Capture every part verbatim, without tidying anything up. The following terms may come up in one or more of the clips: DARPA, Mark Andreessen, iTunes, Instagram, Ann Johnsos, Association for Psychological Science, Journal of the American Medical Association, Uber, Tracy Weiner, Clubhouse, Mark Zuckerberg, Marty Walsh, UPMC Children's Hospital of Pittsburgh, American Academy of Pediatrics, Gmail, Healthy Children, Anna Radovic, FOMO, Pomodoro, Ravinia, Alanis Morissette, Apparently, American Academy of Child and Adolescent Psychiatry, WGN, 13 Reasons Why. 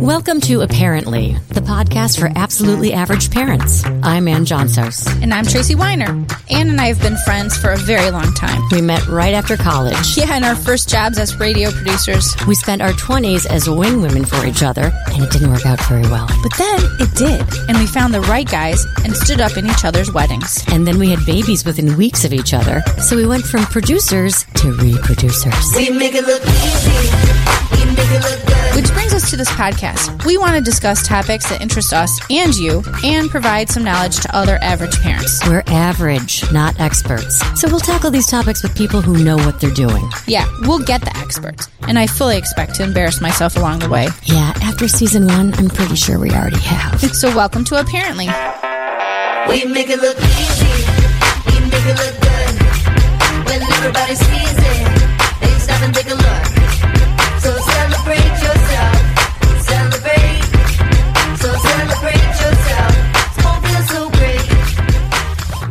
Welcome to Apparently, the podcast for absolutely average parents. I'm Ann Johnsos. And I'm Tracy Weiner. Ann and I have been friends for a very long time. We met right after college. Yeah, and our first jobs as radio producers. We spent our twenties as wing women for each other, and it didn't work out very well. But then it did, and we found the right guys and stood up in each other's weddings. And then we had babies within weeks of each other, so we went from producers to reproducers. We make it look easy. We make it look good. Which brings us to this podcast. We want to discuss topics that interest us and you and provide some knowledge to other average parents. We're average, not experts. So we'll tackle these topics with people who know what they're doing. Yeah, we'll get the experts. And I fully expect to embarrass myself along the way. Yeah, after season one, I'm pretty sure we already have. So welcome to Apparently. We make it look easy. We make it look good. When everybody sees it, they stop and take a look. So celebrate yourself, celebrate, so celebrate yourself, it won't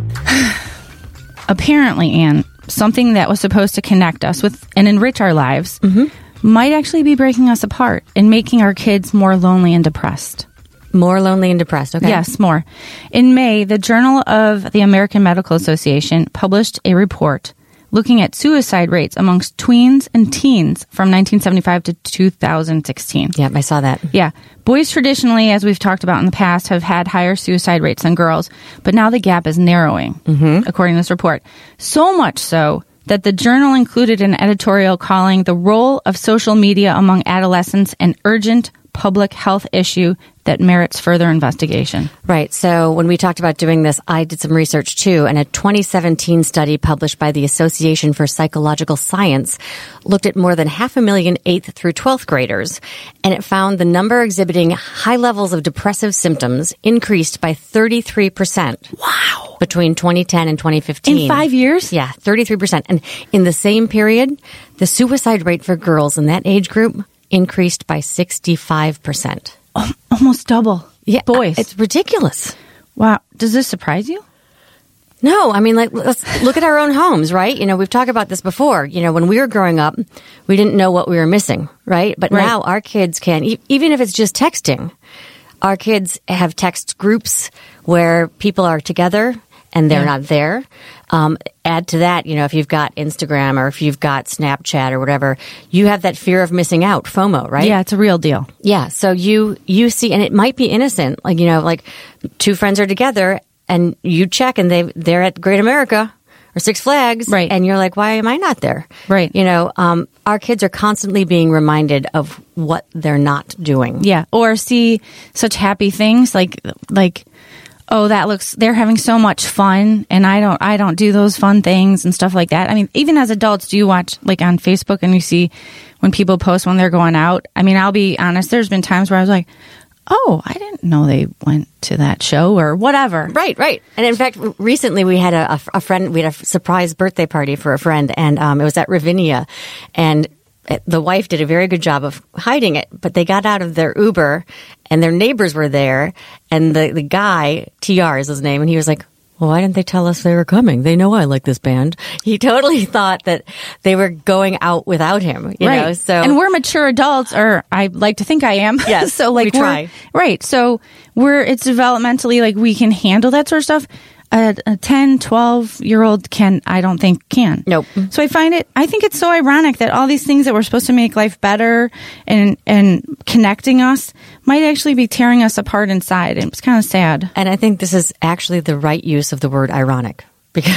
feel so great. Apparently, Anne, something that was supposed to connect us with and enrich our lives mm-hmm. might actually be breaking us apart and making our kids more lonely and depressed. More lonely and depressed, okay. Yes, more. In May, the Journal of the American Medical Association published a report looking at suicide rates amongst tweens and teens from nineteen seventy-five to two thousand sixteen. Yep, I saw that. Yeah. Boys traditionally, as we've talked about in the past, have had higher suicide rates than girls, but now the gap is narrowing, mm-hmm. according to this report. So much so that the journal included an editorial calling the role of social media among adolescents an urgent public health issue that merits further investigation. Right. So when we talked about doing this, I did some research too, and a twenty seventeen study published by the Association for Psychological Science looked at more than half a million eighth through twelfth graders, and it found the number exhibiting high levels of depressive symptoms increased by thirty-three percent. Wow. Between twenty ten and twenty fifteen. In five years? Yeah, thirty-three percent. And in the same period, the suicide rate for girls in that age group increased by sixty-five percent. Almost double. Yeah, boys. It's ridiculous. Wow. Does this surprise you? No. I mean, like, let's look at our own homes, right? You know, we've talked about this before. You know, when we were growing up, we didn't know what we were missing, right? But right. Now our kids can, e- even if it's just texting, our kids have text groups where people are together and they're yeah. not there. Um, add to that, you know, if you've got Instagram or if you've got Snapchat or whatever, you have that fear of missing out, FOMO, right? Yeah, it's a real deal. Yeah, so you you see, and it might be innocent, like, you know, like two friends are together and you check and they they're at Great America or Six Flags, right? And you're like, why am I not there? Right. You know, um, our kids are constantly being reminded of what they're not doing. Yeah, or see such happy things like like. Oh, that looks, they're having so much fun, and I don't, I don't do those fun things and stuff like that. I mean, even as adults, do you watch, like, on Facebook and you see when people post when they're going out? I mean, I'll be honest, there's been times where I was like, oh, I didn't know they went to that show or whatever. Right, right. And in fact, recently we had a, a friend, we had a surprise birthday party for a friend, and um, it was at Ravinia, and the wife did a very good job of hiding it, but they got out of their Uber and their neighbors were there. And the, the guy, T R is his name, and he was like, well, why didn't they tell us they were coming? They know I like this band. He totally thought that they were going out without him, you right. know? So, and we're mature adults, or I like to think I am. Yes, so like we try. Right. So we're, it's developmentally like we can handle that sort of stuff. A, a ten, twelve year old can, I don't think can. Nope. So I find it, I think it's so ironic that all these things that were supposed to make life better and, and connecting us might actually be tearing us apart inside. It's kind of sad. And I think this is actually the right use of the word ironic, because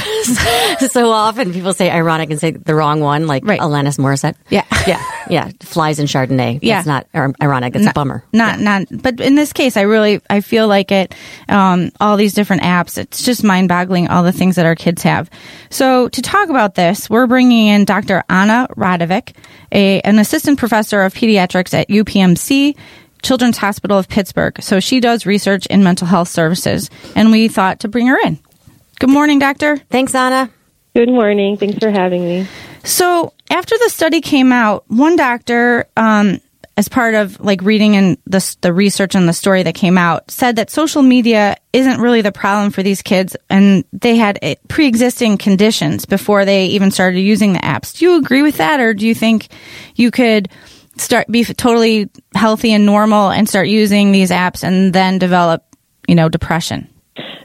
so often people say ironic and say the wrong one, like right. Alanis Morissette. Yeah. Yeah. Yeah. Flies in Chardonnay. Yeah. It's not ironic. It's not, a bummer. Not, yeah. not, but in this case, I really, I feel like it, um, all these different apps, it's just mind boggling all the things that our kids have. So to talk about this, we're bringing in Doctor Anna Radovic, a, an assistant professor of pediatrics at U P M C Children's Hospital of Pittsburgh. So she does research in mental health services, and we thought to bring her in. Good morning, Doctor. Thanks, Anna. Good morning. Thanks for having me. So after the study came out, one doctor, um, as part of like reading and the, the research and the story that came out, said that social media isn't really the problem for these kids, and they had pre-existing conditions before they even started using the apps. Do you agree with that, or do you think you could start be totally healthy and normal and start using these apps and then develop, you know, depression?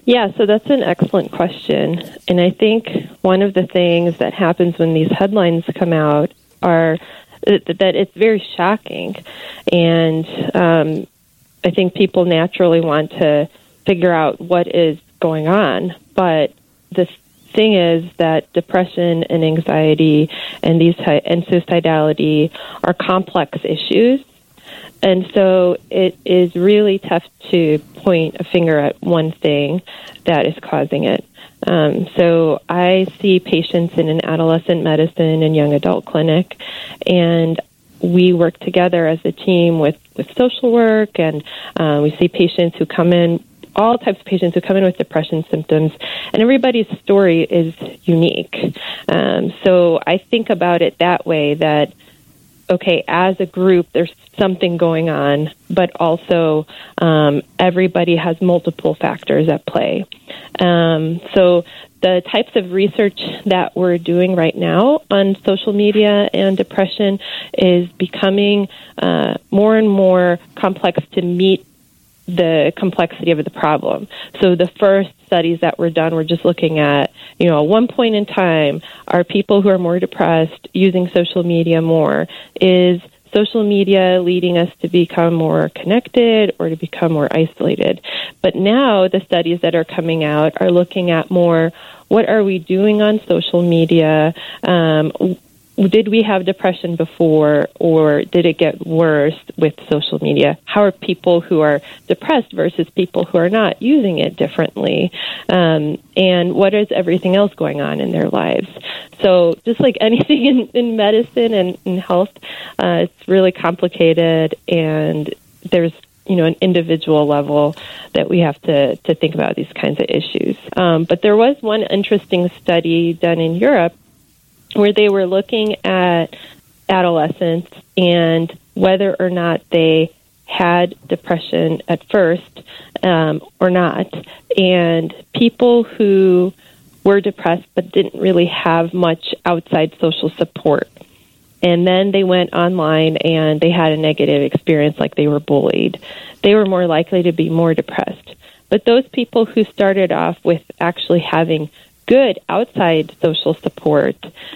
Yeah, so that's an excellent question. And I think one of the things that happens when these headlines come out are that it's very shocking. And um, I think people naturally want to figure out what is going on. But the thing is that depression and anxiety and these and suicidality are complex issues. And so it is really tough to point a finger at one thing that is causing it. Um, so I see patients in an adolescent medicine and young adult clinic, and we work together as a team with, with social work, and uh, we see patients who come in, all types of patients who come in with depression symptoms, and everybody's story is unique. Um, so I think about it that way, that okay, as a group, there's something going on, but also um, everybody has multiple factors at play. Um, so the types of research that we're doing right now on social media and depression is becoming uh, more and more complex to meet the complexity of the problem. So the first studies that were done were just looking at, you know, at one point in time, are people who are more depressed using social media more? Is social media leading us to become more connected or to become more isolated? But now the studies that are coming out are looking at more, what are we doing on social media? Um, Did we have depression before, or did it get worse with social media? How are people who are depressed versus people who are not using it differently? Um, and what is everything else going on in their lives? So just like anything in, in medicine and in health, uh, it's really complicated, and there's, you know, an individual level that we have to, to think about these kinds of issues. Um, but there was one interesting study done in Europe where they were looking at adolescents and whether or not they had depression at first um, or not. And people who were depressed but didn't really have much outside social support. And then they went online and they had a negative experience, like they were bullied. They were more likely to be more depressed. But those people who started off with actually having good outside social support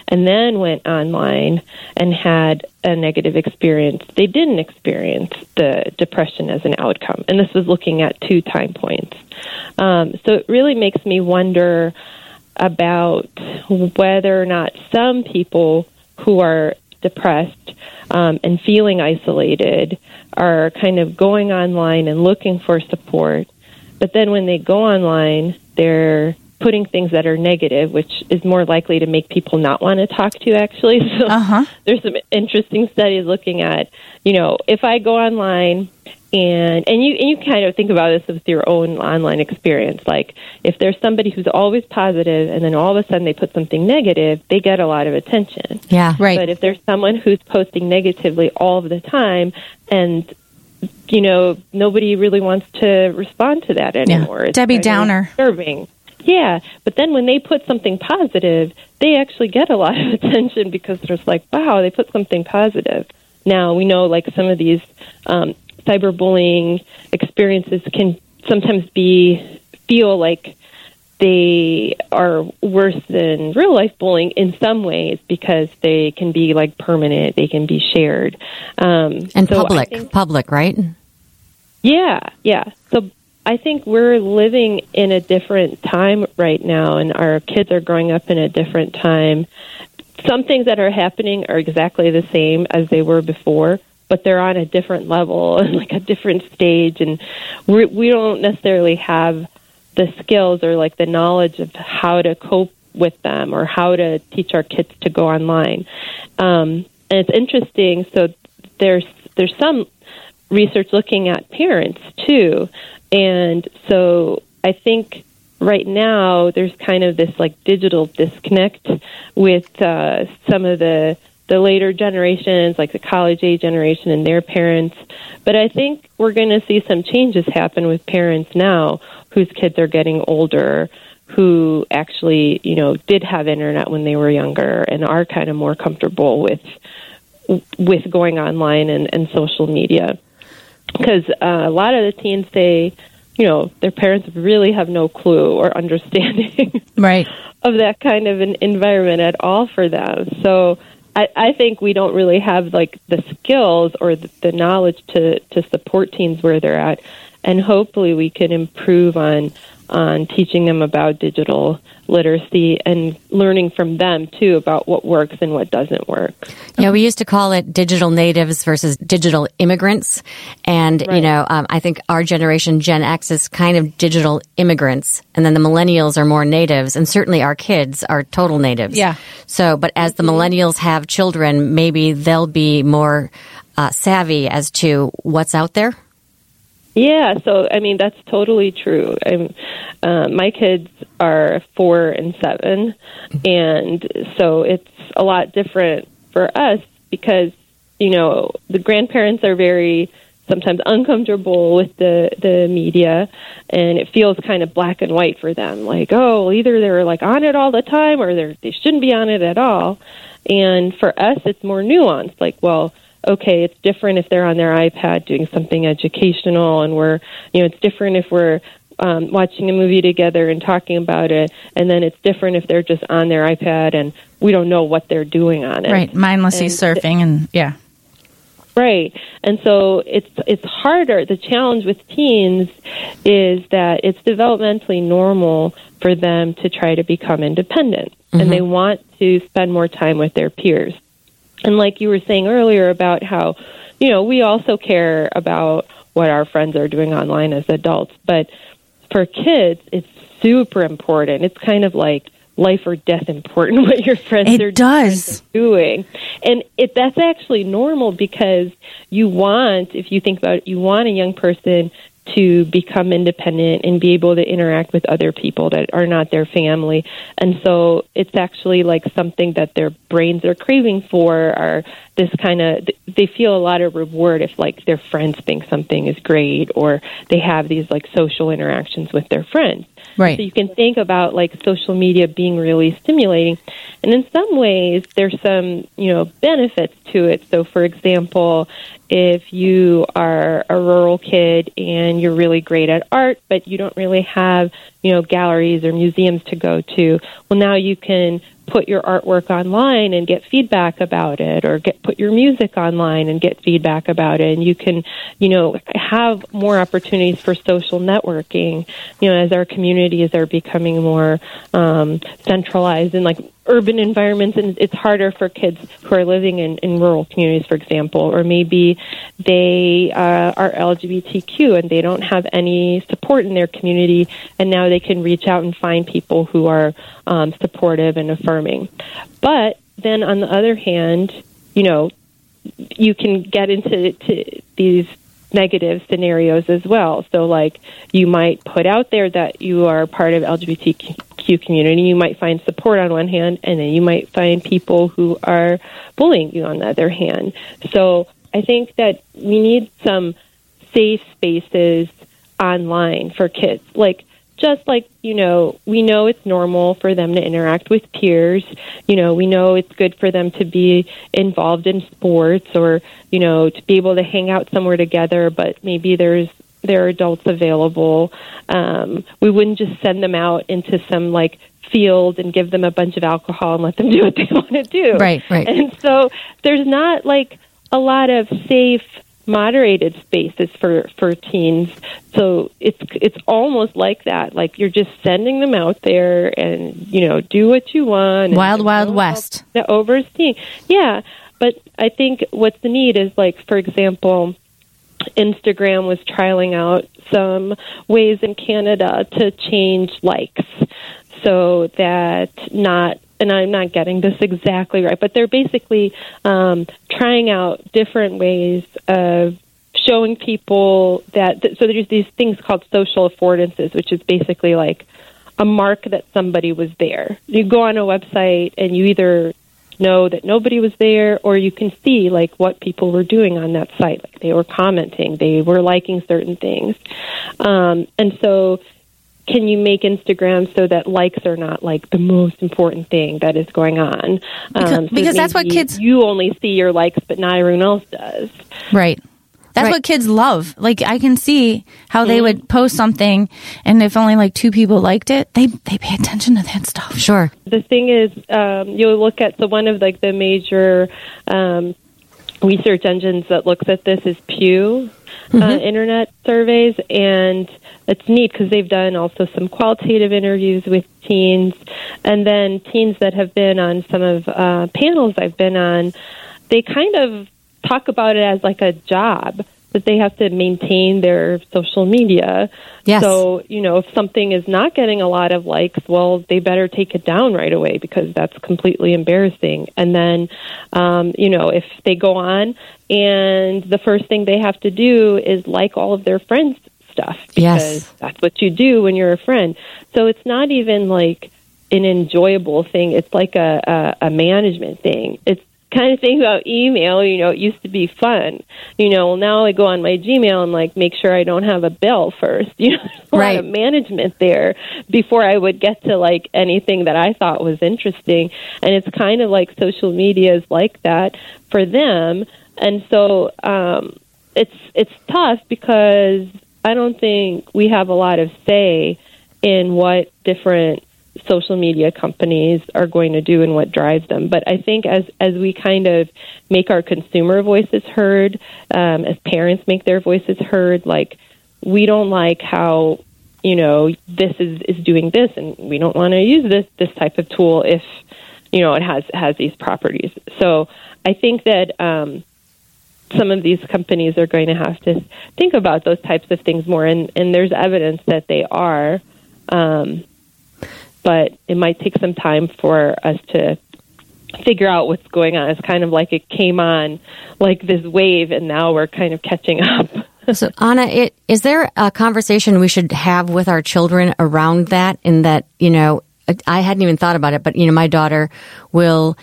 and then went online and had a negative experience, they didn't experience the depression as an outcome. And this was looking at two time points. Um, so it really makes me wonder about whether or not some people who are depressed um, and feeling isolated are kind of going online and looking for support. But then when they go online, they're putting things that are negative, which is more likely to make people not want to talk to you, actually. So uh-huh. There's some interesting studies looking at, you know, if I go online and, and you and you kind of think about this with your own online experience, like if there's somebody who's always positive and then all of a sudden they put something negative, they get a lot of attention. Yeah, right. But if there's someone who's posting negatively all of the time and, you know, nobody really wants to respond to that anymore. Yeah. Debbie Downer. Disturbing. Yeah, but then when they put something positive, they actually get a lot of attention because there's like, wow, they put something positive. Now, we know like some of these um, cyberbullying experiences can sometimes be feel like they are worse than real-life bullying in some ways because they can be like permanent, they can be shared. Um, and so public, I think, public, right? Yeah, yeah. So I think we're living in a different time right now, and our kids are growing up in a different time. Some things that are happening are exactly the same as they were before, but they're on a different level and like a different stage, and we, we don't necessarily have the skills or like the knowledge of how to cope with them or how to teach our kids to go online. Um, and it's interesting. So there's there's some research looking at parents too. And so I think right now there's kind of this like digital disconnect with uh, some of the, the later generations, like the college age generation and their parents. But I think we're going to see some changes happen with parents now whose kids are getting older, who actually, you know, did have internet when they were younger and are kind of more comfortable with with going online and, and social media. Because uh, a lot of the teens, they, you know, their parents really have no clue or understanding right. of that kind of an environment at all for them. So I, I think we don't really have, like, the skills or the, the knowledge to, to support teens where they're at. And hopefully we can improve on on teaching them about digital literacy and learning from them, too, about what works and what doesn't work. Yeah, we used to call it digital natives versus digital immigrants. And, right. you know, um, I think our generation, Gen X, is kind of digital immigrants. And then the millennials are more natives. And certainly our kids are total natives. Yeah. So, but as the millennials have children, maybe they'll be more uh, savvy as to what's out there. Yeah, so, I mean, that's totally true. I'm, uh, my kids are four and seven, and so it's a lot different for us because, you know, the grandparents are very sometimes uncomfortable with the, the media, and it feels kind of black and white for them. Like, oh, well, either they're, like, on it all the time or they're, they shouldn't be on it at all. And for us, it's more nuanced. Like, well, okay, it's different if they're on their iPad doing something educational, and we're, you know, it's different if we're um, watching a movie together and talking about it, and then it's different if they're just on their iPad and we don't know what they're doing on it. Right, mindlessly and, surfing and, yeah. Right, and so it's it's harder. The challenge with teens is that it's developmentally normal for them to try to become independent, mm-hmm. and they want to spend more time with their peers. And like you were saying earlier about how, you know, we also care about what our friends are doing online as adults. But for kids, it's super important. It's kind of like life or death important what your friends it are does. doing. And it, that's actually normal because you want, if you think about it, you want a young person to become independent and be able to interact with other people that are not their family. And so it's actually like something that their brains are craving for, or this kind of, they feel a lot of reward if like their friends think something is great, or they have these like social interactions with their friends. Right. So you can think about like social media being really stimulating. And in some ways, there's some, you know, benefits to it. So for example, if you are a rural kid and you're really great at art, but you don't really have, you know, galleries or museums to go to, well, now you can put your artwork online and get feedback about it, or get put your music online and get feedback about it. And you can, you know, have more opportunities for social networking, you know, as our communities are becoming more um, centralized and like urban environments, and it's harder for kids who are living in, in rural communities, for example, or maybe they uh, are L G B T Q and they don't have any support in their community, and now they can reach out and find people who are um, supportive and affirming. But then on the other hand, you know, you can get into to these negative scenarios as well. So like you might put out there that you are part of L G B T Q community, you might find support on one hand, and then you might find people who are bullying you on the other hand. So I think that we need some safe spaces online for kids. Like just like, you know, we know it's normal for them to interact with peers. You know, we know it's good for them to be involved in sports, or, you know, to be able to hang out somewhere together, but maybe there's there are adults available. Um, we wouldn't just send them out into some, like, field and give them a bunch of alcohol and let them do what they want to do. Right, right. And so there's not, like, a lot of safe moderated spaces for, for teens. So it's it's almost like that. Like you're just sending them out there and, you know, do what you want. Wild, wild west. The overseeing. Yeah. But I think what's the need is like, for example, Instagram was trialing out some ways in Canada to change likes so that not and I'm not getting this exactly right, but they're basically um, trying out different ways of showing people that, th- so there's these things called social affordances, which is basically like a mark that somebody was there. You go on a website and you either know that nobody was there, or you can see like what people were doing on that site. Like they were commenting, they were liking certain things. Um, and so can you make Instagram so that likes are not like the most important thing that is going on? Um, because so because that's what kids... You only see your likes, but not everyone else does. Right. That's right. What kids love. Like, I can see how they would post something, and if only like two people liked it, they they pay attention to that stuff. Sure. The thing is, um, you'll look at, so one of like the major um, research engines that looks at this is Pew mm-hmm. uh, Internet surveys, and it's neat because they've done also some qualitative interviews with teens, and then teens that have been on some of uh, panels I've been on, they kind of talk about it as like a job that they have to maintain their social media. Yes. So, you know, if something is not getting a lot of likes, well, they better take it down right away because that's completely embarrassing. And then, um, you know, if they go on and the first thing they have to do is like all of their friends' stuff. Because yes. That's what you do when you're a friend. So it's not even like an enjoyable thing. It's like a, a, a management thing. It's kind of thing about email, you know, it used to be fun. You know, well, now I go on my Gmail and, like, make sure I don't have a bill first. You know, there's a right. lot of management there before I would get to, like, anything that I thought was interesting. And it's kind of like social media is like that for them. And so um, it's it's tough because I don't think we have a lot of say in what different social media companies are going to do and what drives them. But I think as, as we kind of make our consumer voices heard, um, as parents make their voices heard, like, we don't like how, you know, this is, is doing this, and we don't want to use this this type of tool if, you know, it has, has these properties. So I think that um, some of these companies are going to have to think about those types of things more, and, and there's evidence that they are. Um But it might take some time for us to figure out what's going on. It's kind of like it came on like this wave, and now we're kind of catching up. So, Anna, it, is there a conversation we should have with our children around that? In that, you know, I hadn't even thought about it, but, you know, my daughter will,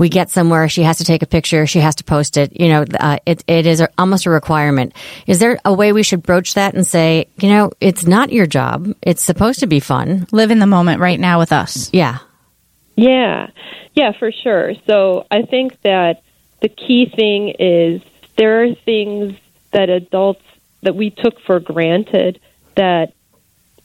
we get somewhere, she has to take a picture, she has to post it. You know, uh, it, it is almost a requirement. Is there a way we should broach that and say, you know, it's not your job. It's supposed to be fun. Live in the moment right now with us. Yeah. Yeah. Yeah, for sure. So I think that the key thing is there are things that adults, that we took for granted, that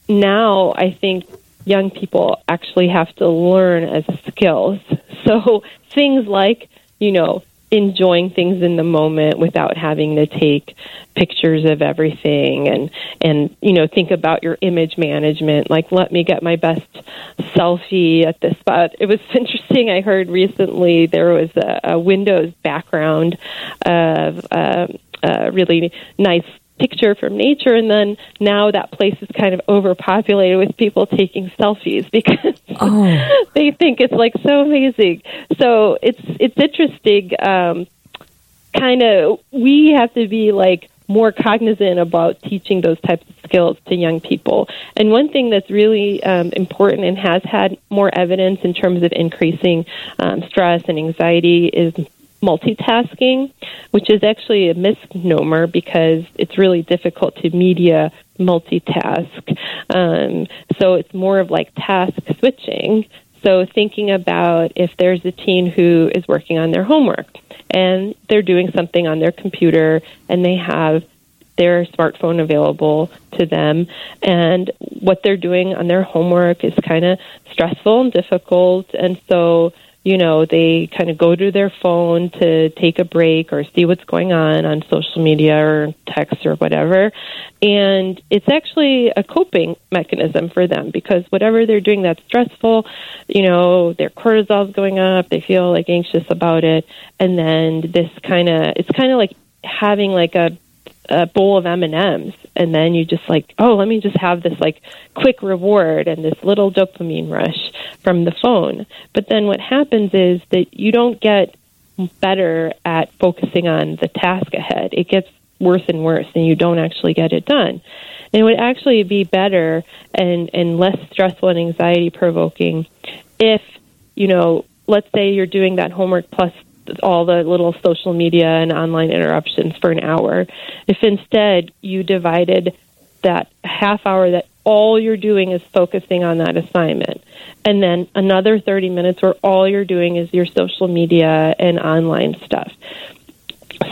now I think young people actually have to learn as skills. So things like, you know, enjoying things in the moment without having to take pictures of everything, and, and, you know, think about your image management. Like, let me get my best selfie at this spot. It was interesting. I heard recently there was a, a Windows background of uh, a really nice picture from nature, and then now that place is kind of overpopulated with people taking selfies because oh. they think it's like so amazing. So it's it's interesting. Um, kind of, we have to be like more cognizant about teaching those types of skills to young people. And one thing that's really um, important and has had more evidence in terms of increasing um, stress and anxiety is multitasking, which is actually a misnomer because it's really difficult to media multitask. Um, so it's more of like task switching. So thinking about if there's a teen who is working on their homework and they're doing something on their computer and they have their smartphone available to them, and what they're doing on their homework is kind of stressful and difficult, and so you know, they kind of go to their phone to take a break or see what's going on on social media or text or whatever. And it's actually a coping mechanism for them because whatever they're doing that's stressful, you know, their cortisol's going up, they feel like anxious about it. And then this kind of, it's kind of like having like a, a bowl of M and M's, and then you just like, oh, let me just have this like quick reward and this little dopamine rush from the phone. But then what happens is that you don't get better at focusing on the task ahead. It gets worse and worse, and you don't actually get it done. And it would actually be better and, and less stressful and anxiety-provoking if, you know, let's say you're doing that homework plus all the little social media and online interruptions for an hour. If instead you divided that half hour that all you're doing is focusing on that assignment. And then another thirty minutes where all you're doing is your social media and online stuff.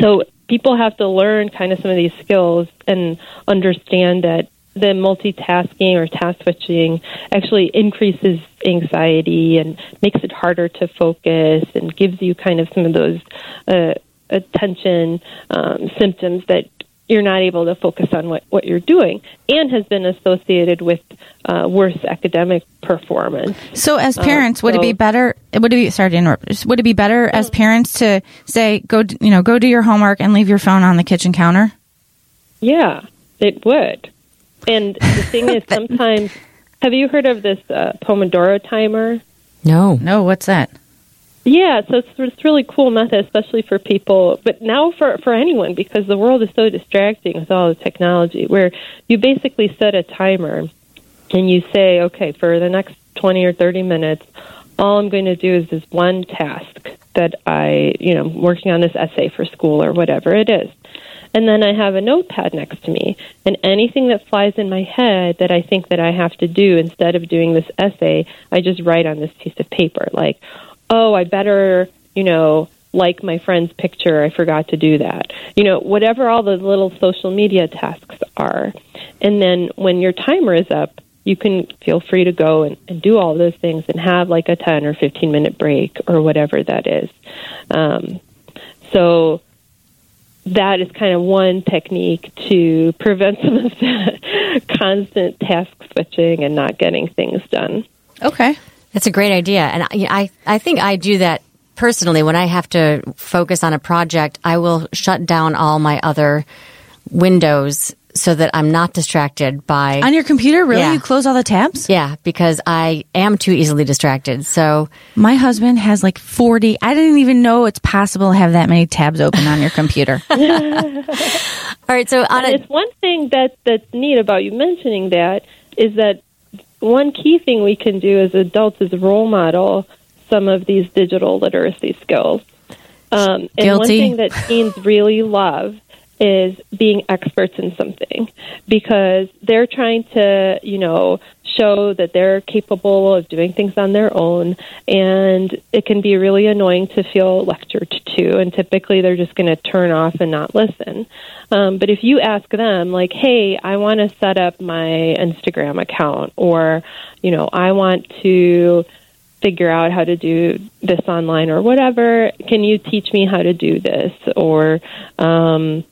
So people have to learn kind of some of these skills and understand that the multitasking or task switching actually increases anxiety and makes it harder to focus and gives you kind of some of those uh, attention um, symptoms that you're not able to focus on what, what you're doing, and has been associated with uh, worse academic performance. So as parents, um, would so, it be better, would it be, sorry to interrupt, would it be better as parents to say, go, you know, go do your homework and leave your phone on the kitchen counter? Yeah, it would. And the thing is, sometimes, have you heard of this uh, Pomodoro timer? No. No, what's that? Yeah, so it's, it's a really cool method, especially for people, but now for, for anyone, because the world is so distracting with all the technology, where you basically set a timer and you say, okay, for the next twenty or thirty minutes, all I'm going to do is this one task that I, you know, working on this essay for school or whatever it is. And then I have a notepad next to me, and anything that flies in my head that I think that I have to do instead of doing this essay, I just write on this piece of paper, like, oh, I better, you know, like my friend's picture. I forgot to do that. You know, whatever all the little social media tasks are. And then when your timer is up, you can feel free to go and, and do all those things and have like a ten or fifteen minute break or whatever that is. Um, so that is kind of one technique to prevent some of that constant task switching and not getting things done. Okay. That's a great idea. And I, I think I do that personally. When I have to focus on a project, I will shut down all my other windows so that I'm not distracted by... On your computer? Really? Yeah. You close all the tabs? Yeah, because I am too easily distracted. So my husband has like forty... I didn't even know it's possible to have that many tabs open on your computer. All right, so... On a- it's one thing that, that's neat about you mentioning that is that one key thing we can do as adults is role model some of these digital literacy skills. Um, and Guilty. One thing that teens really love is being experts in something, because they're trying to, you know, show that they're capable of doing things on their own, and it can be really annoying to feel lectured to, and typically they're just going to turn off and not listen. Um, but if you ask them, like, hey, I want to set up my Instagram account, or, you know, I want to figure out how to do this online or whatever, can you teach me how to do this? Or, um,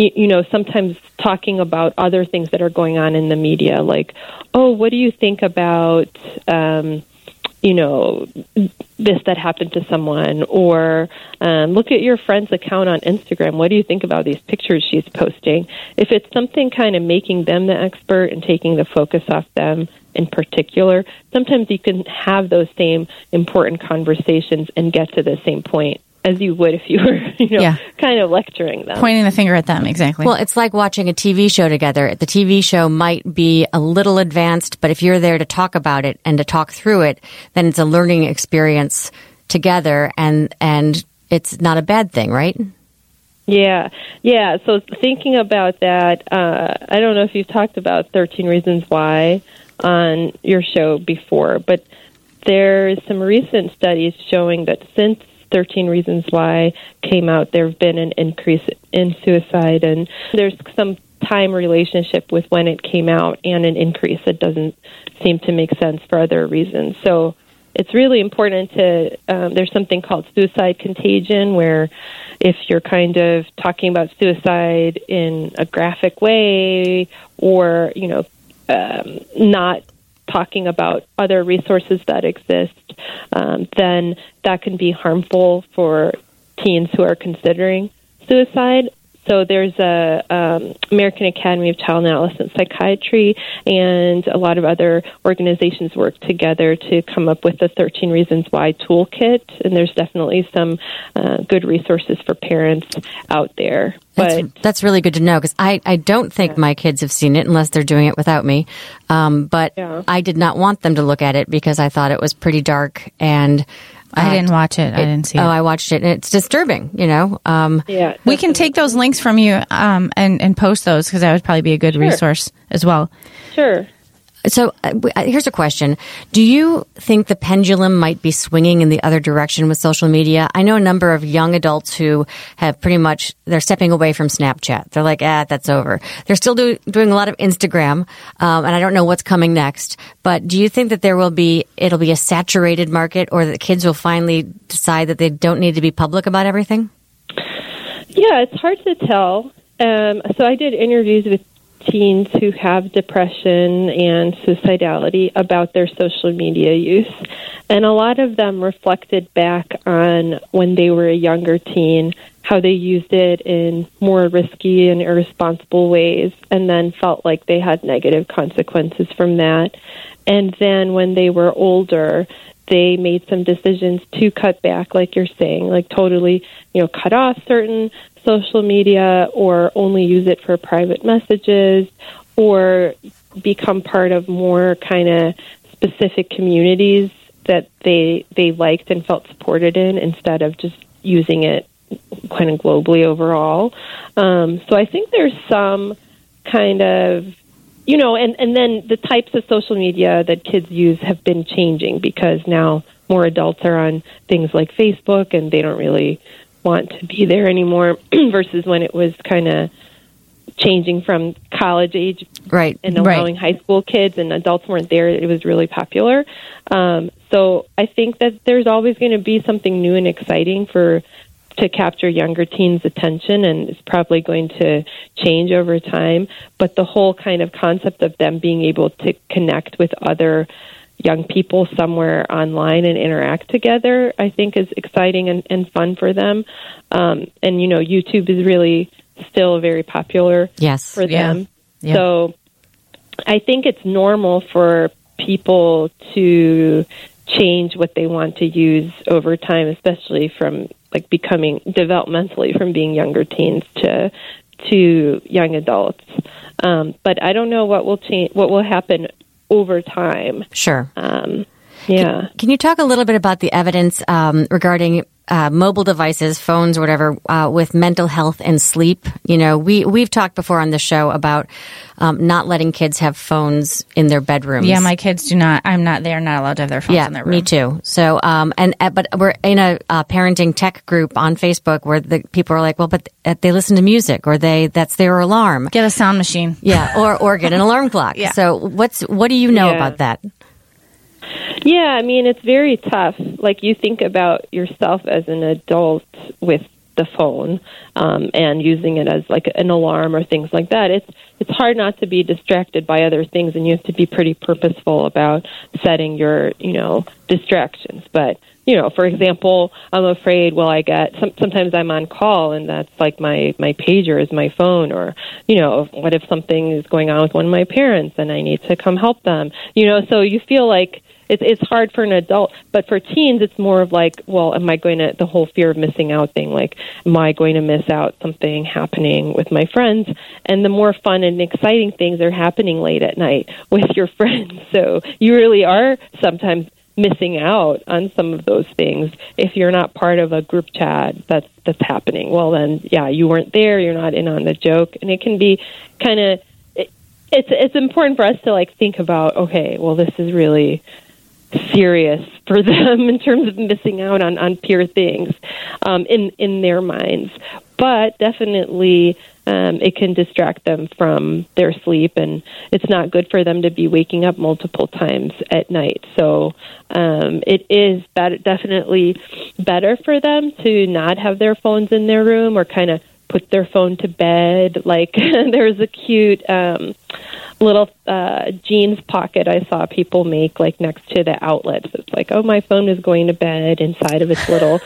you know, sometimes talking about other things that are going on in the media, like, oh, what do you think about, um, you know, this that happened to someone? Or um, look at your friend's account on Instagram. What do you think about these pictures she's posting? If it's something kind of making them the expert and taking the focus off them in particular, sometimes you can have those same important conversations and get to the same point as you would if you were, you know, yeah. kind of lecturing them. Pointing the finger at them, exactly. Well, it's like watching a T V show together. The T V show might be a little advanced, but if you're there to talk about it and to talk through it, then it's a learning experience together, and and it's not a bad thing, right? Yeah, yeah. So thinking about that, uh, I don't know if you've talked about thirteen Reasons Why on your show before, but there's some recent studies showing that since thirteen Reasons Why came out, there have been an increase in suicide, and there's some time relationship with when it came out and an increase that doesn't seem to make sense for other reasons. So it's really important to, um, there's something called suicide contagion, where if you're kind of talking about suicide in a graphic way, or, you know, um, not talking about other resources that exist, um, then that can be harmful for teens who are considering suicide. So there's a um, American Academy of Child and Adolescent Psychiatry and a lot of other organizations work together to come up with the thirteen Reasons Why toolkit, and there's definitely some uh, good resources for parents out there. But that's, that's really good to know, because I, I don't think yeah. my kids have seen it unless they're doing it without me. Um, but yeah. I did not want them to look at it because I thought it was pretty dark, and I didn't watch it. it. I didn't see it. Oh, I watched it, and it's disturbing, you know. Um, yeah, we can take those links from you um, and, and post those, because that would probably be a good sure. resource as well. Sure. So uh, here's a question. Do you think the pendulum might be swinging in the other direction with social media? I know a number of young adults who have pretty much, they're stepping away from Snapchat. They're like, ah, that's over. They're still do, doing a lot of Instagram, um, and I don't know what's coming next. But do you think that there will be, it'll be a saturated market, or that kids will finally decide that they don't need to be public about everything? Yeah, it's hard to tell. Um, so I did interviews with teens who have depression and suicidality about their social media use. And a lot of them reflected back on when they were a younger teen, how they used it in more risky and irresponsible ways, and then felt like they had negative consequences from that. And then when they were older, they made some decisions to cut back, like you're saying, like totally, you know, cut off certain social media or only use it for private messages or become part of more kind of specific communities that they they liked and felt supported in instead of just using it kind of globally overall. Um, so I think there's some kind of You know, and, and then the types of social media that kids use have been changing because now more adults are on things like Facebook and they don't really want to be there anymore versus when it was kind of changing from college age right, and allowing right. high school kids and adults weren't there. It was really popular. Um, so I think that there's always going to be something new and exciting for to capture younger teens' attention, and it's probably going to change over time. But the whole kind of concept of them being able to connect with other young people somewhere online and interact together, I think is exciting and, and fun for them. Um, and, you know, YouTube is really still very popular yes. for them. Yeah. Yeah. So I think it's normal for people to change what they want to use over time, especially from like becoming developmentally from being younger teens to to young adults. Um, but I don't know what will change, what will happen over time. Sure. Um, yeah. Can, can you talk a little bit about the evidence um, regarding Uh, mobile devices, phones, whatever, uh, with mental health and sleep? You know, we, we've talked before on the show about um, not letting kids have phones in their bedrooms. Yeah, my kids do not. I'm not. They're not allowed to have their phones yeah, in their room. Me too. So, um, and uh, but we're in a uh, parenting tech group on Facebook where the people are like, well, but they listen to music, or they that's their alarm. Get a sound machine. Yeah, or or get an alarm clock. Yeah. So what's what do you know yeah. about that? Yeah, I mean, it's very tough. Like, you think about yourself as an adult with the phone um, and using it as, like, an alarm or things like that. It's it's hard not to be distracted by other things, and you have to be pretty purposeful about setting your, you know, distractions. But, you know, for example, I'm afraid, well, I get, some, sometimes I'm on call, and that's, like, my, my pager is my phone, or, you know, what if something is going on with one of my parents, and I need to come help them? You know, so you feel like It's it's hard for an adult, but for teens, it's more of like, well, am I going to, the whole fear of missing out thing, like, am I going to miss out something happening with my friends? And the more fun and exciting things are happening late at night with your friends. So you really are sometimes missing out on some of those things if you're not part of a group chat that's that's happening. Well, then, yeah, you weren't there, you're not in on the joke, and it can be kind of, it, it's it's important for us to, like, think about, okay, well, this is really serious for them in terms of missing out on, on pure things um, in, in their minds. But definitely um, it can distract them from their sleep, and it's not good for them to be waking up multiple times at night. So um, it is better, definitely better for them to not have their phones in their room or kind of put their phone to bed. Like, there's a cute um, little uh, jeans pocket I saw people make, like, next to the outlets. It's like, oh, my phone is going to bed inside of its little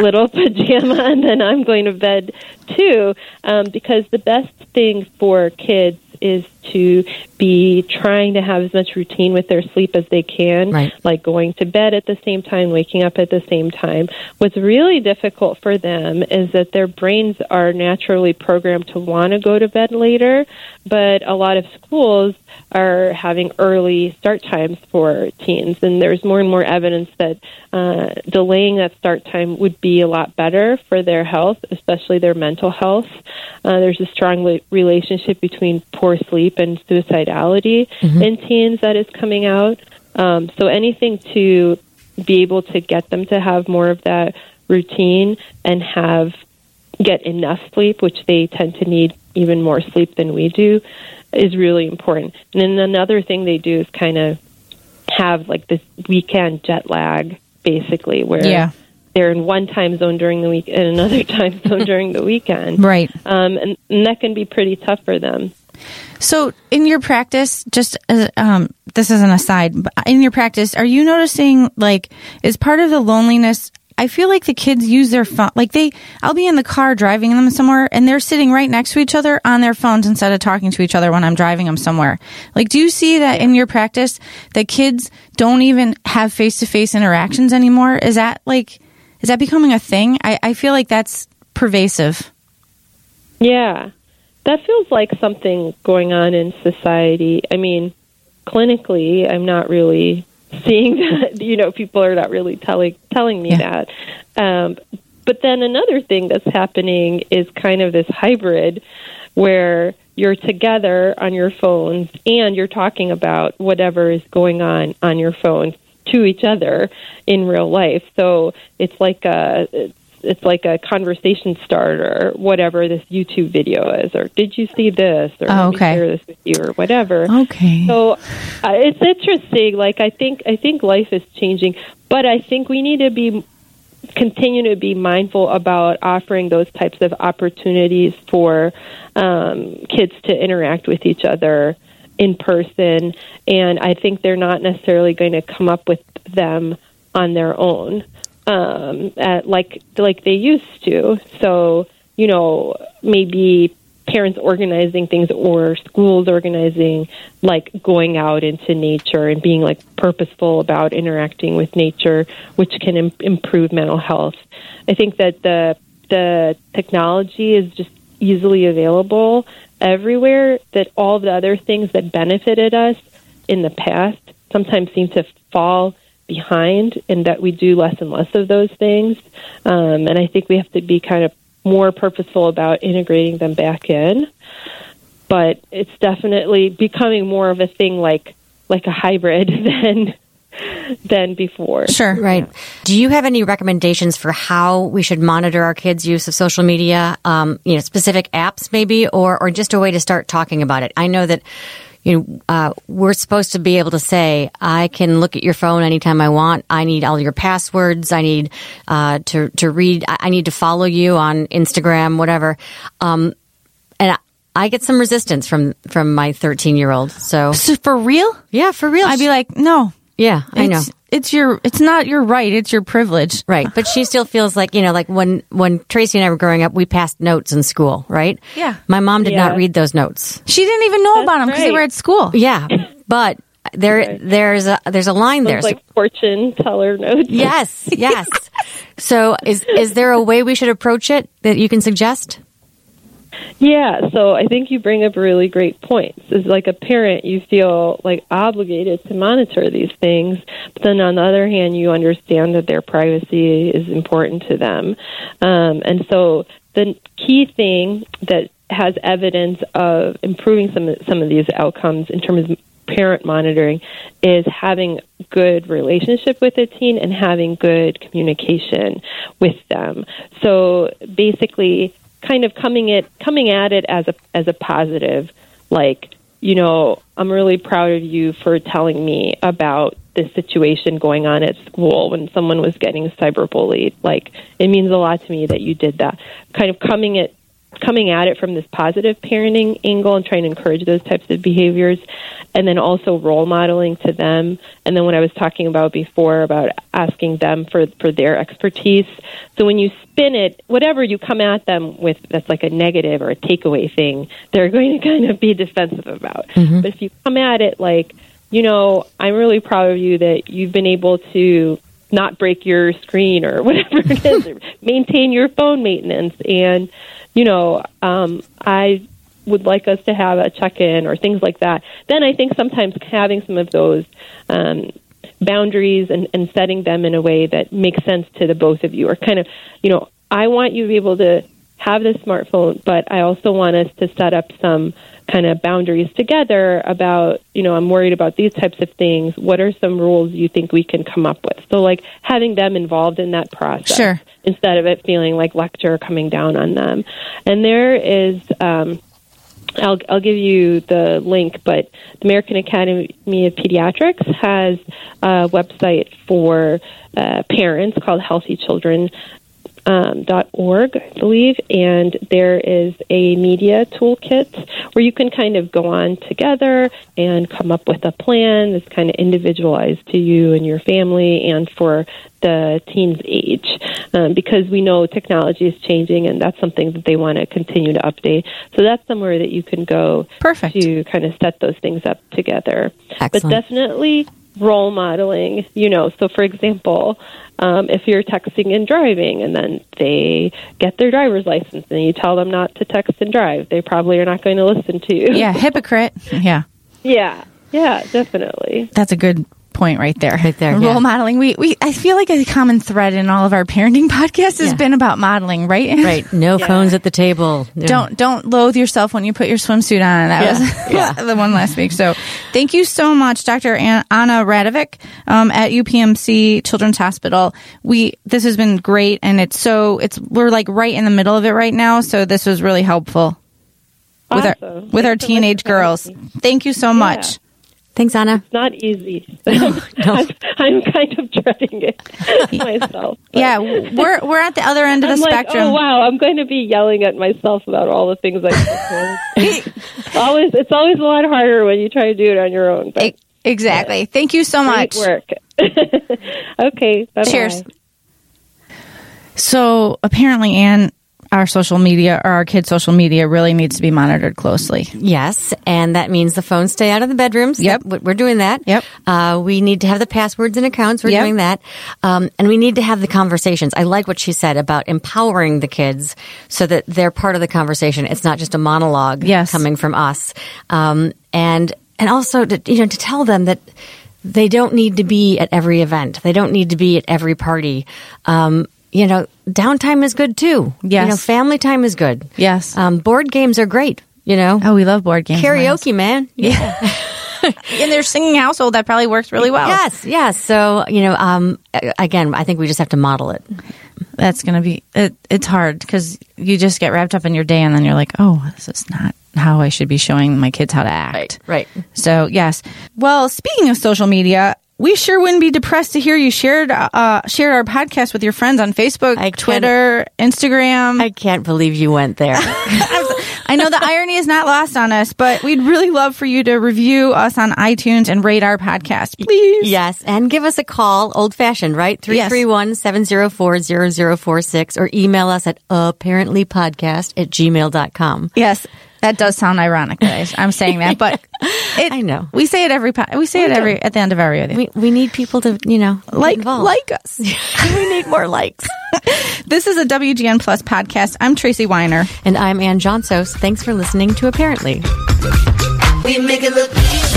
little pajama, and then I'm going to bed too. Um, because the best thing for kids is to be trying to have as much routine with their sleep as they can, right. like going to bed at the same time, waking up at the same time. What's really difficult for them is that their brains are naturally programmed to want to go to bed later, but a lot of schools are having early start times for teens, and there's more and more evidence that uh, delaying that start time would be a lot better for their health, especially their mental health. Uh, there's a strong relationship between poor sleep and suicide suicidality mm-hmm. in teens that is coming out. Um, so anything to be able to get them to have more of that routine and have get enough sleep, which they tend to need even more sleep than we do, is really important. And then another thing they do is kind of have like this weekend jet lag, basically, where yeah. they're in one time zone during the week and another time zone during the weekend. Right. Um, and, and that can be pretty tough for them. So in your practice, just uh, um, this is an aside, but in your practice, are you noticing, like, is part of the loneliness, I feel like the kids use their phone, like they, I'll be in the car driving them somewhere and they're sitting right next to each other on their phones instead of talking to each other when I'm driving them somewhere. Like, do you see that in your practice that kids don't even have face-to-face interactions anymore? Is that like, is that becoming a thing? I, I feel like that's pervasive. Yeah. That feels like something going on in society. I mean, clinically, I'm not really seeing that. You know, people are not really telling telling me yeah. that. Um, but then another thing that's happening is kind of this hybrid where you're together on your phones and you're talking about whatever is going on on your phone to each other in real life. So it's like a... It's It's like a conversation starter, whatever this YouTube video is, or did you see this, or oh, okay. let me share this with you, or whatever. Okay. So uh, it's interesting. Like I think, I think life is changing, but I think we need to be continue to be mindful about offering those types of opportunities for um, kids to interact with each other in person, and I think they're not necessarily going to come up with them on their own. Um, at like like they used to. So, you know, maybe parents organizing things or schools organizing, like going out into nature and being like purposeful about interacting with nature, which can im- improve mental health. I think that the the technology is just easily available everywhere, that all the other things that benefited us in the past sometimes seem to fall behind, and that we do less and less of those things. Um, and I think we have to be kind of more purposeful about integrating them back in. But it's definitely becoming more of a thing like like a hybrid than than before. Sure. Right. Yeah. Do you have any recommendations for how we should monitor our kids' use of social media, um, you know, specific apps maybe, or, or just a way to start talking about it? I know that You know, uh, we're supposed to be able to say, I can look at your phone anytime I want. I need all your passwords. I need uh, to to read. I need to follow you on Instagram, whatever. Um, and I, I get some resistance from, from my thirteen-year-old. So. so for real? Yeah, for real. I'd be like, no. Yeah, I know. It's your. It's not your right. It's your privilege. Right. But she still feels like, you know, like when, when Tracy and I were growing up, we passed notes in school, right? Yeah. My mom did yeah. not read those notes. She didn't even know That's about them because right. they were at school. Yeah. But there, okay. there's a there's a line there. It's like fortune teller notes. Yes. Yes. So is is there a way we should approach it that you can suggest? Yeah, so I think you bring up really great points. As like a parent, you feel like obligated to monitor these things, but then on the other hand, you understand that their privacy is important to them. Um, and so the key thing that has evidence of improving some some of these outcomes in terms of parent monitoring is having good relationship with a teen and having good communication with them. So basically, kind of coming it coming at it as a as a positive, like, you know, I'm really proud of you for telling me about this situation going on at school when someone was getting cyberbullied. Like, it means a lot to me that you did that. Kind of coming it coming at it from this positive parenting angle and trying to encourage those types of behaviors, and then also role modeling to them. And then what I was talking about before about asking them for, for their expertise. So when you spin it, whatever you come at them with that's like a negative or a takeaway thing, they're going to kind of be defensive about. Mm-hmm. But if you come at it like, you know, I'm really proud of you that you've been able to not break your screen or whatever it is, or maintain your phone maintenance. And, you know, um, I would like us to have a check-in or things like that. Then I think sometimes having some of those um, boundaries and, and setting them in a way that makes sense to the both of you, or kind of, you know, I want you to be able to have this smartphone, but I also want us to set up some kind of boundaries together about, you know, I'm worried about these types of things. What are some rules you think we can come up with? So, like, having them involved in that process sure. instead of it feeling like lecture coming down on them. And there is, um, I'll, I'll give you the link, but the American Academy of Pediatrics has a website for uh, parents called Healthy Children. Um, dot org, I believe, and there is a media toolkit where you can kind of go on together and come up with a plan that's kind of individualized to you and your family and for the teen's age, um, because we know technology is changing, and that's something that they want to continue to update. So that's somewhere that you can go Perfect. To kind of set those things up together. Excellent. But definitely role modeling, you know, so for example, um, if you're texting and driving and then they get their driver's license and you tell them not to text and drive, they probably are not going to listen to you. Yeah, hypocrite. Yeah. Yeah, yeah, definitely. That's a good point right there. Right there. Role yeah. modeling. We, we, I feel like a common thread in all of our parenting podcasts has yeah. been about modeling, right? Right. No yeah. phones at the table. No. Don't, don't loathe yourself when you put your swimsuit on. That yeah. was yeah. the one last week. So thank you so much, Doctor Anna Radovic, um, at U P M C Children's Hospital. We, this has been great, and it's so, it's, we're like right in the middle of it right now. So this was really helpful awesome. with our, with Thanks our teenage girls. Thank you so yeah. much. Thanks, Anna. It's not easy. No, no. I'm, I'm kind of dreading it myself. But. Yeah, we're we're at the other end of I'm the like, spectrum. Oh wow, I'm going to be yelling at myself about all the things I do. It's always it's always a lot harder when you try to do it on your own. But, exactly. Uh, Thank you so much. Great work. Okay. Bye-bye. Cheers. So apparently, Anne, our social media, or our kids' social media, really needs to be monitored closely. Yes, and that means the phones stay out of the bedrooms. Yep. We're doing that. Yep. Uh, we need to have the passwords and accounts. We're yep. doing that. Um, and we need to have the conversations. I like what she said about empowering the kids so that they're part of the conversation. It's not just a monologue yes. coming from us. Um, and and also to, you know, to tell them that they don't need to be at every event. They don't need to be at every party. Um You know, downtime is good, too. Yes. You know, family time is good. Yes. Um, board games are great, you know. Oh, we love board games. Karaoke, man. Yeah. In their singing household, that probably works really well. Yes, yes. So, you know, um, again, I think we just have to model it. That's going to be, it, it's hard because you just get wrapped up in your day and then you're like, oh, this is not how I should be showing my kids how to act. Right, right. So, yes. Well, speaking of social media, we sure wouldn't be depressed to hear you shared uh, shared our podcast with your friends on Facebook, Twitter, Instagram. I can't believe you went there. I know the irony is not lost on us, but we'd really love for you to review us on iTunes and rate our podcast, please. Yes, and give us a call, old-fashioned, right? three three one, seven zero four, zero zero four six, or email us at apparently podcast at gmail dot com. Yes. That does sound ironic, guys. I'm saying that, but it, I know we say it every we say we it every at the end of every video. We, we need people to, you know, like like us. We need more likes. This is a W G N Plus podcast. I'm Tracy Weiner, and I'm Ann Johnsos. Thanks for listening to Apparently. We make it look easy.